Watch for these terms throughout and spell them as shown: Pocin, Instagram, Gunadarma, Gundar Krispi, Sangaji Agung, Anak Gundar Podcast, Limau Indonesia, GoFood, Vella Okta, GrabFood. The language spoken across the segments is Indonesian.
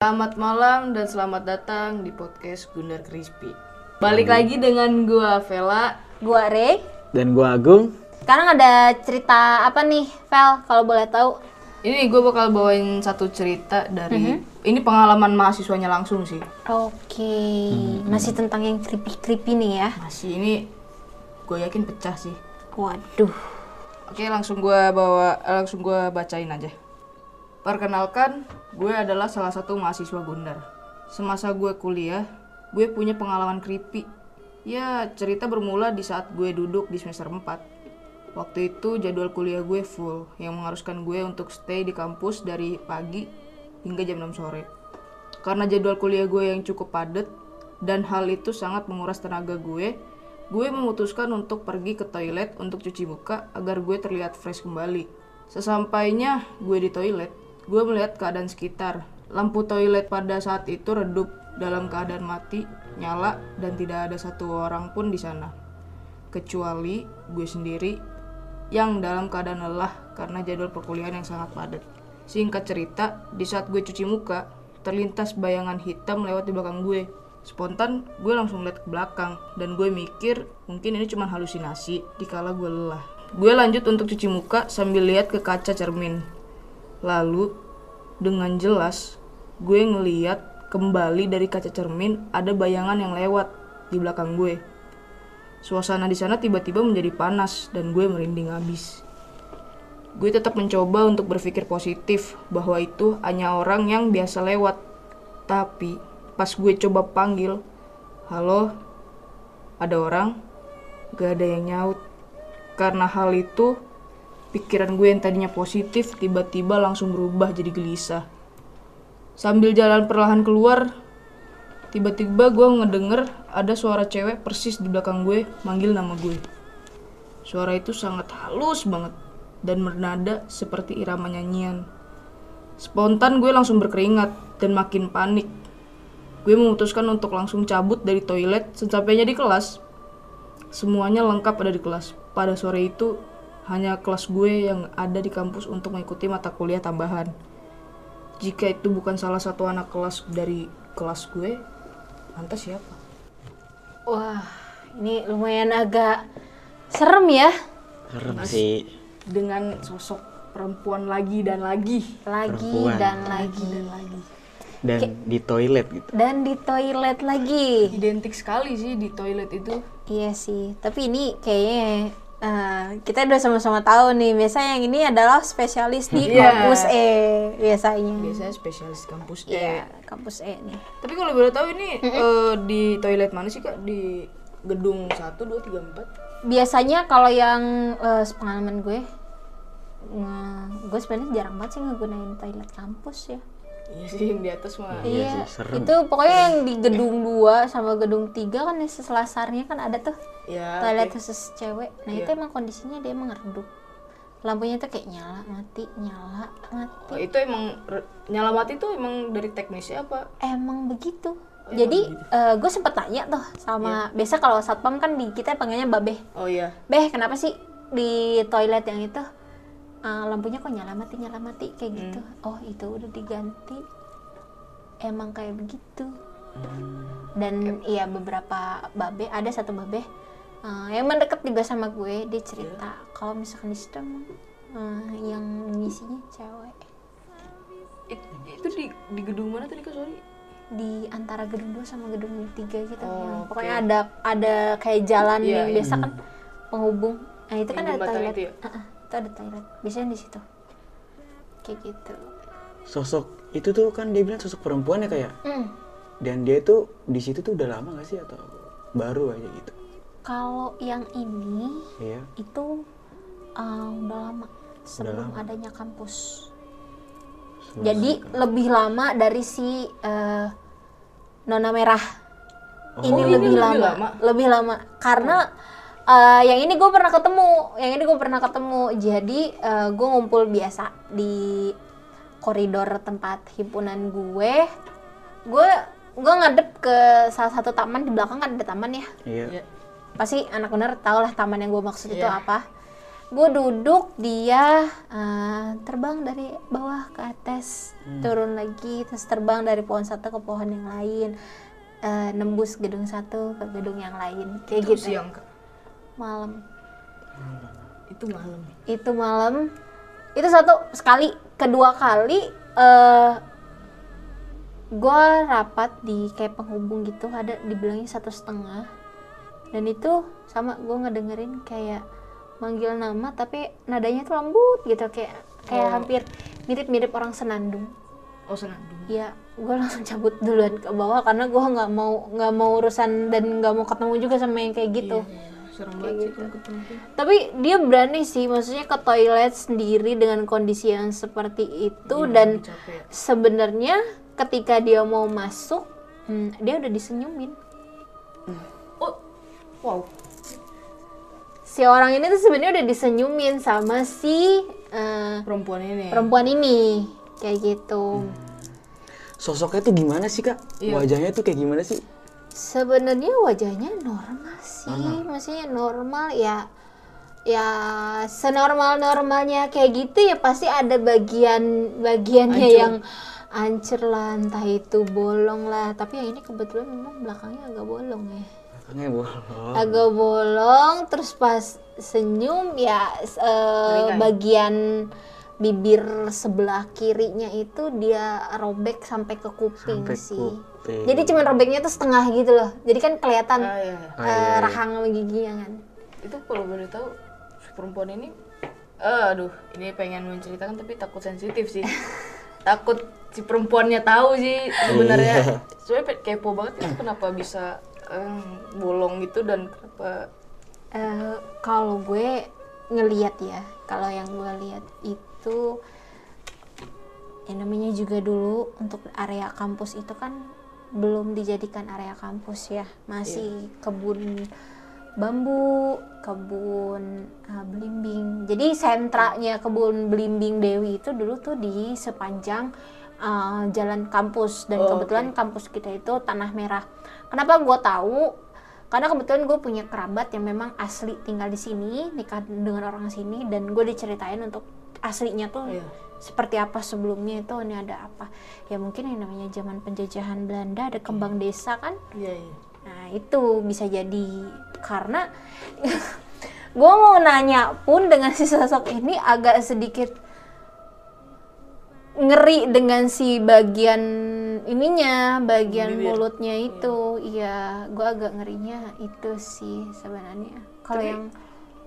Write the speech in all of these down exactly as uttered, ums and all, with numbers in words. Selamat malam dan selamat datang di podcast Gundar Krispi. Balik lagi dengan gua Vela, gua Rey, dan gua Agung. Sekarang ada cerita apa nih, Vel, kalau boleh tahu? Ini gua bakal bawain satu cerita dari mm-hmm. ini pengalaman mahasiswanya langsung sih. Oke, okay. hmm. Masih tentang yang creepy-creepy nih ya. Masih, ini gua yakin pecah sih. Waduh. Oke, langsung gua bawa langsung gua bacain aja. Perkenalkan, gue adalah salah satu mahasiswa Gundar. Semasa gue kuliah, gue punya pengalaman creepy. Ya, cerita bermula di saat gue duduk di semester empat. Waktu itu jadwal kuliah gue full, yang mengharuskan gue untuk stay di kampus dari pagi hingga jam enam sore. Karena jadwal kuliah gue yang cukup padat, dan hal itu sangat menguras tenaga gue, gue memutuskan untuk pergi ke toilet untuk cuci muka agar gue terlihat fresh kembali. Sesampainya gue di toilet, gue melihat keadaan sekitar. Lampu toilet pada saat itu redup dalam keadaan mati, nyala, dan tidak ada satu orang pun di sana. Kecuali gue sendiri yang dalam keadaan lelah karena jadwal perkuliahan yang sangat padat. Singkat cerita, di saat gue cuci muka, terlintas bayangan hitam lewat di belakang gue. Spontan, gue langsung lihat ke belakang, dan gue mikir mungkin ini cuma halusinasi dikala gue lelah. Gue lanjut untuk cuci muka sambil lihat ke kaca cermin. Lalu, dengan jelas, gue ngeliat kembali dari kaca cermin ada bayangan yang lewat di belakang gue. Suasana di sana tiba-tiba menjadi panas dan gue merinding abis. Gue tetap mencoba untuk berpikir positif bahwa itu hanya orang yang biasa lewat. Tapi, pas gue coba panggil, "Halo, ada orang?" Gak ada yang nyaut. Karena hal itu, pikiran gue yang tadinya positif tiba-tiba langsung berubah jadi gelisah. Sambil jalan perlahan keluar, tiba-tiba gue ngedenger ada suara cewek persis di belakang gue manggil nama gue. Suara itu sangat halus banget dan bernada seperti irama nyanyian. Spontan gue langsung berkeringat dan makin panik. Gue memutuskan untuk langsung cabut dari toilet sesampainya di kelas. Semuanya lengkap ada di kelas. Pada sore itu, hanya kelas gue yang ada di kampus untuk mengikuti mata kuliah tambahan. Jika itu bukan salah satu anak kelas dari kelas gue, lantas siapa? Wah, ini lumayan agak serem ya. Serem sih. Dengan sosok perempuan lagi dan lagi. Lagi perempuan. dan lagi. Dan, lagi. dan Ke- di toilet gitu. Dan di toilet lagi. Identik sekali sih di toilet itu. Iya sih, tapi ini kayaknya... Uh, kita udah sama-sama tahu nih, biasanya yang ini adalah spesialis di yeah. kampus E biasanya. Biasanya spesialis kampus E. Yeah, kampus E nih. Tapi kalau boleh tahu ini mm-hmm. uh, di toilet mana sih Kak? Di gedung satu, dua, tiga, empat? Biasanya kalau yang uh, pengalaman gue, uh, gue sebenarnya jarang banget sih ngegunain toilet kampus ya. Iya sih, yang di atas mah. Iya, iya sih, itu pokoknya yang di gedung dua sama gedung tiga kan selasarnya kan ada tuh ya, toilet okay. khusus cewek. Nah ya. Itu emang kondisinya dia emang redup. Lampunya tuh kayak nyala mati, nyala mati. Oh, itu emang re- nyala mati tuh emang dari teknisnya apa? Emang begitu. Oh, jadi uh, gue sempet tanya tuh sama ya. Biasa kalau satpam kan di kita panggilnya babeh. Oh iya. Beh, kenapa sih di toilet yang itu? Uh, lampunya kok nyala mati nyala mati kayak hmm. gitu. Oh, itu udah diganti. Emang kayak begitu. Hmm. Dan iya okay. beberapa babe, ada satu babe uh, yang mendekat juga sama gue, dia cerita yeah. kalau misalkan di situ uh, yang ngisinya cewek. It, itu di di gedung mana tadi Kak? Sorry. Di antara gedung dua sama gedung tiga gitu. Oh, okay. Pokoknya ada ada kayak jalan yeah, yang yeah. biasa kan penghubung. Nah, itu yang kan ada toilet. Itu ya? uh-uh. Itu ada toilet, biasanya di situ kayak gitu. Sosok itu tuh kan dia bilang sosok perempuan ya kayak mm. dan dia itu di situ tuh udah lama nggak sih atau baru aja gitu? Kalau yang ini yeah. itu uh, udah lama sebelum udah lama. adanya kampus. Sebelum jadi kampus. Lebih lama dari si uh, Nona Merah. Oh, ini, oh, lebih, ini lama. lebih lama, lebih lama karena oh. Uh, yang ini gue pernah ketemu, yang ini gue pernah ketemu. Jadi uh, gue ngumpul biasa di koridor tempat himpunan gue. Gue gue ngadep ke salah satu taman di belakang, kan ada taman ya. Iya. Yeah. Pasti anak bener tau lah taman yang gue maksud yeah. itu apa. gue duduk, dia uh, terbang dari bawah ke atas, hmm. turun lagi, terus terbang dari pohon satu ke pohon yang lain, uh, nembus gedung satu ke gedung yang lain, kayak itu gitu. Siang, malam. Hmm. Itu malam. Itu malam. Itu satu sekali, kedua kali uh, gue rapat di kayak penghubung gitu, ada dibilangnya satu setengah, dan itu sama gue ngedengerin kayak manggil nama tapi nadanya tuh lembut gitu, kayak kayak oh. hampir mirip-mirip orang senandung. Oh, senandung. Iya, gue langsung cabut duluan ke bawah karena gue nggak mau nggak mau urusan dan nggak mau ketemu juga sama yang kayak gitu. Iya, iya. Serem kayak banget gitu. Sih ketemu. Tapi dia berani sih, maksudnya ke toilet sendiri dengan kondisi yang seperti itu, iya, dan sebenarnya ketika dia mau masuk, hmm, dia udah disenyumin. Hmm. Oh, wow. Si orang ini tuh sebenarnya udah disenyumin sama si uh, perempuan ini. Perempuan ini kayak gitu. Hmm. Sosoknya tuh gimana sih, Kak? Iya. Wajahnya tuh kayak gimana sih? Sebenarnya wajahnya normal sih, normal. Maksudnya normal ya. Ya senormal-normalnya kayak gitu ya, pasti ada bagian-bagiannya Ancur. yang ancur lah, entah itu bolong lah. Tapi yang ini kebetulan memang belakangnya agak bolong ya. Bolong. Agak bolong, terus pas senyum ya uh, bagian bibir sebelah kirinya itu dia robek sampai ke kuping sampai sih. Kuping. Jadi cuman robeknya tuh setengah gitu loh. Jadi kan kelihatan ah, iya. uh, ah, iya. rahang giginya kan. Itu kalau boleh tahu perempuan ini, uh, aduh, ini pengen menceritakan tapi takut sensitif sih. Takut si perempuannya tahu sih sebenarnya. Soalnya kepo banget itu kenapa bisa bolong gitu dan kenapa? Uh, kalau gue ngelihat ya, kalau yang gue lihat itu, ya namanya juga dulu untuk area kampus itu kan belum dijadikan area kampus ya, masih yeah. kebun bambu, kebun uh, belimbing. Jadi sentranya kebun belimbing Dewi itu dulu tuh di sepanjang Uh, jalan kampus, dan oh, kebetulan okay. kampus kita itu tanah merah. Kenapa gue tahu? Karena kebetulan gue punya kerabat yang memang asli tinggal di sini, nikah dengan orang sini, dan gue diceritain untuk aslinya tuh yeah. seperti apa sebelumnya itu, ini ada apa. Ya mungkin yang namanya zaman penjajahan Belanda ada kembang yeah. desa kan? Yeah, yeah. Nah itu bisa jadi karena gue mau nanya pun dengan si sosok ini agak sedikit ngeri dengan si bagian ininya, bagian bibir. Mulutnya itu, iya, ya, gue agak ngerinya itu sih sebenarnya. Kalau yang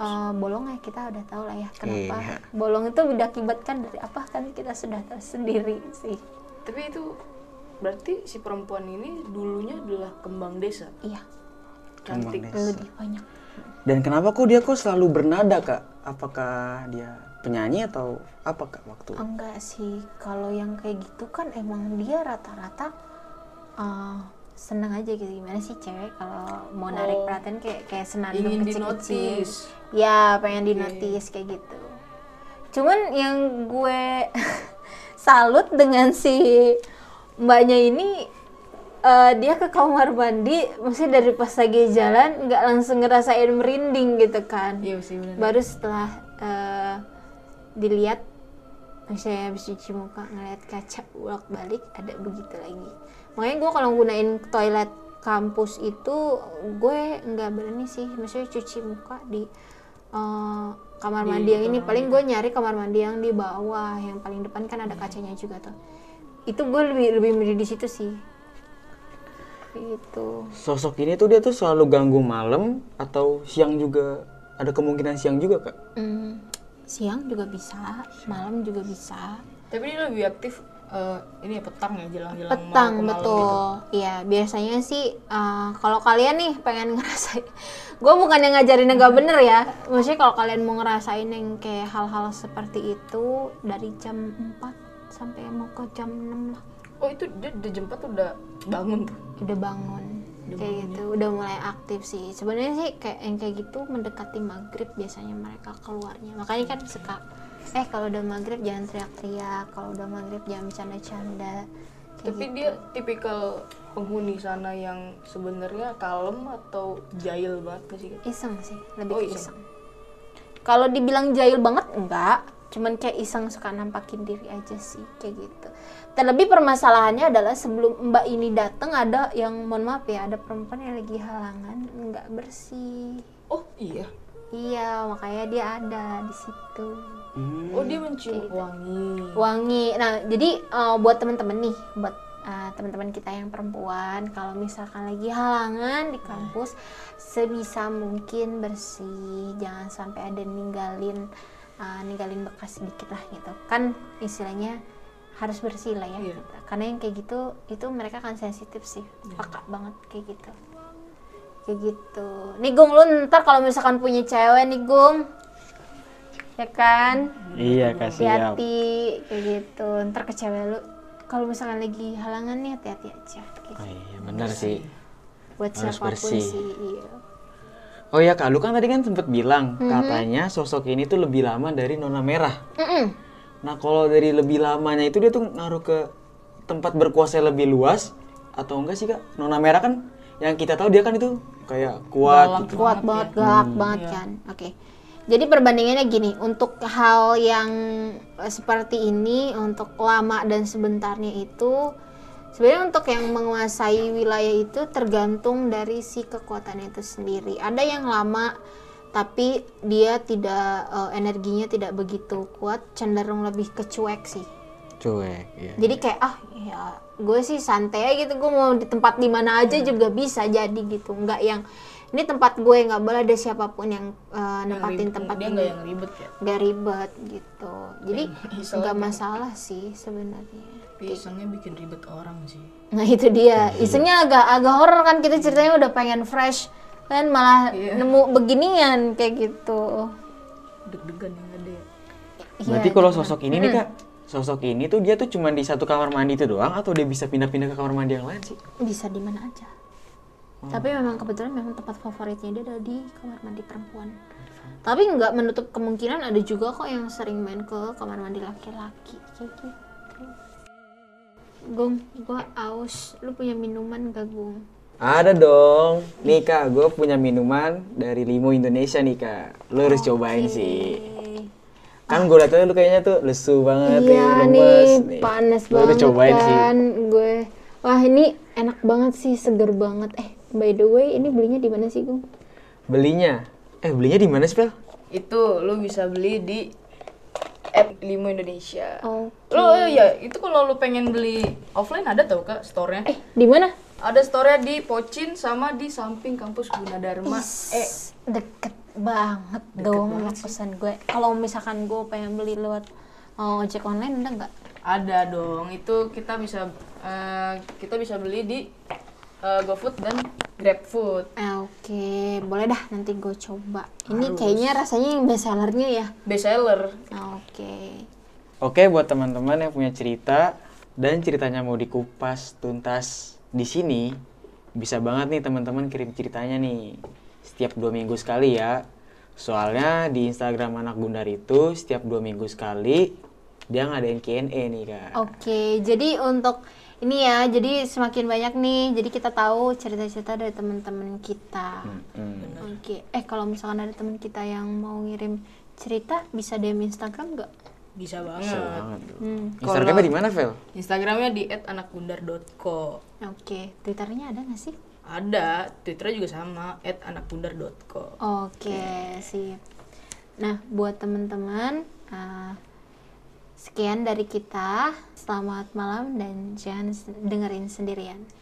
uh, bolong ya kita udah tahu lah ya kenapa iya. bolong itu diakibatkan dari apa kan kita sudah tahu sendiri sih. Tapi itu berarti si perempuan ini dulunya adalah kembang desa. Iya. Cantik lebih banyak. Dan kenapa kok dia kok selalu bernada, Kak? Apakah dia penyanyi atau apa, Kak, waktu? Enggak sih, kalau yang kayak gitu kan emang dia rata-rata uh, seneng aja gitu. Gimana sih cewek kalau mau narik oh, perhatian kayak kayak senandung kecil-kecil. Ya, pengen dinotis okay. kayak gitu. Cuman yang gue salut dengan si mbaknya ini, Uh, dia ke kamar mandi, maksudnya dari pas lagi jalan nggak langsung ngerasain merinding gitu kan. Iya sih bener. Baru setelah uh, dilihat, maksudnya habis cuci muka ngeliat kaca bolak balik ada begitu lagi. Makanya gue kalau gunain toilet kampus itu gue nggak berani sih, maksudnya cuci muka di uh, kamar mandi di, yang ini. Paling gue nyari kamar mandi yang di bawah, yang paling depan kan ada kacanya juga tuh. Itu gue lebih lebih milih di situ sih. Gitu. Sosok ini tuh dia tuh selalu ganggu malam atau siang juga? Ada kemungkinan siang juga, Kak? Mm, siang juga bisa, siang. Malam juga bisa. Tapi dia lebih aktif uh, ini ya petang ya, jelang-jelang petang, malam betul. Gitu. Iya, biasanya sih uh, kalau kalian nih pengen ngerasain, gue bukan yang ngajarin yang gak bener ya. Maksudnya kalau kalian mau ngerasain yang kayak hal-hal seperti itu dari jam empat sampai mau ke jam enam lah. Oh itu dia udah jam empat udah bangun tuh? Udah bangun, udah kayak bangun, gitu, ya. Udah mulai aktif sih. Sebenarnya sih kayak yang kayak gitu mendekati maghrib biasanya mereka keluarnya. Makanya kan suka, eh kalau udah maghrib jangan teriak-teriak, kalau udah maghrib jangan bercanda-canda. Tapi gitu. Dia tipikal penghuni sana yang sebenarnya kalem atau jahil banget gak sih? Iseng sih, lebih oh, iseng. iseng. Kalau dibilang jahil banget enggak, cuman kayak iseng suka nampakin diri aja sih kayak gitu. Terlebih permasalahannya adalah sebelum Mbak ini datang ada yang, mohon maaf ya, ada perempuan yang lagi halangan nggak bersih. Oh iya. Iya, makanya dia ada di situ. Hmm. Oh, dia mencium gitu. Wangi. Wangi. Nah, jadi uh, buat teman-teman nih, buat uh, teman-teman kita yang perempuan, kalau misalkan lagi halangan di kampus, sebisa mungkin bersih, jangan sampai ada ninggalin uh, ninggalin bekas sedikit lah gitu. Kan istilahnya harus bersih lah ya. Yeah. Gitu. Karena yang kayak gitu itu mereka kan sensitif sih. Yeah. Peka banget kayak gitu. Kayak gitu. Nih Gung, lu ntar kalau misalkan punya cewek nih Gung, ya kan? Iya, kasih hati kayak gitu. Ntar ke cewek lu kalau misalkan lagi halangan nih hati-hati aja. Kayak oh iya, benar sih. Buat harus siapapun bersih. Sih. Iya. Oh iya Kak, lu kan tadi kan sempet bilang mm-hmm. katanya sosok ini tuh lebih lama dari nona merah. Mm-mm. Nah kalau dari lebih lamanya itu dia tuh ngaruh ke tempat berkuasa lebih luas atau enggak sih Kak? Nona merah kan yang kita tahu dia kan itu kayak kuat, gitu. kuat banget, ya. galak hmm, banget iya. kan. Oke, okay. Jadi perbandingannya gini, untuk hal yang seperti ini, untuk lama dan sebentarnya itu, sebenarnya untuk yang menguasai wilayah itu tergantung dari si kekuatannya itu sendiri. Ada yang lama, tapi dia tidak uh, energinya tidak begitu kuat, cenderung lebih ke cuek sih. Cuek, iya. Jadi kayak ah ya gue sih santai gitu, gue mau di tempat di mana aja hmm. juga bisa jadi gitu, nggak yang ini tempat gue nggak boleh ada siapapun yang uh, nempatin yang tempat dia ini. Nggak yang ribet ya? Nggak ribet gitu, jadi nggak masalah kan. Sih sebenarnya. Tapi isengnya bikin ribet orang sih. Nah itu dia, isengnya agak agak horor kan, kita ceritanya udah pengen fresh kan malah yeah. nemu beginian kayak gitu. Deg-degan yang ada. Ya, berarti kalau sosok ini hmm. nih Kak. Sosok ini tuh dia tuh cuma di satu kamar mandi itu doang atau dia bisa pindah-pindah ke kamar mandi yang lain sih? Bisa di mana aja. Hmm. Tapi memang kebetulan memang tempat favoritnya dia ada di kamar mandi perempuan. Hmm. Tapi nggak menutup kemungkinan ada juga kok yang sering main ke kamar mandi laki-laki kayak gitu. Gung, gua aus. Lu punya minuman gak Gung? Ada dong. Nih Kak, gua punya minuman dari Limau Indonesia nih Kak. Lu harus okay. cobain sih. Kan gue liatnya lu kayaknya tuh lesu banget iya, ya, lemes nih, panas nih. Banget kan gue. Wah ini enak banget sih, seger banget. Eh by the way ini belinya di mana sih Gung? Belinya? Eh belinya di mana sih Pel? Itu lu bisa beli di app Limau Indonesia. Oh. Okay. Lu ya itu kalau lu pengen beli offline ada tau Kak store-nya? Eh di mana? Ada store-nya di Pocin sama di samping kampus Gunadarma. Is, eh deket banget deket dong banget pesan gue. Kalau misalkan gue pengen beli lewat oh, ojek online ada nggak? Ada dong, itu kita bisa uh, kita bisa beli di uh, GoFood dan GrabFood. Eh, Oke, okay. Boleh dah nanti gue coba. Ini harus. Kayaknya rasanya yang best sellernya ya. Best seller. Oke. Okay. Oke okay, buat teman-teman yang punya cerita dan ceritanya mau dikupas tuntas di sini, bisa banget nih teman-teman kirim ceritanya nih. Setiap dua minggu sekali ya. Soalnya di Instagram Anak Gundar itu setiap dua minggu sekali dia ngadain Q and A nih Kak. Oke, jadi untuk ini ya, jadi semakin banyak nih. Jadi kita tahu cerita-cerita dari teman-teman kita. Hmm, hmm. Oke, eh kalau misalkan ada teman kita yang mau ngirim cerita bisa D M Instagram nggak? Bisa banget. Bisa banget. Hmm. Instagramnya di mana, Vel? Instagramnya di et anak gundar dot co. Oke, Twitternya ada nggak sih? Ada, Twitternya juga sama et anak gundar dot co. Oke, okay, sip. Nah, buat teman-teman, uh, sekian dari kita. Selamat malam dan jangan dengerin sendirian.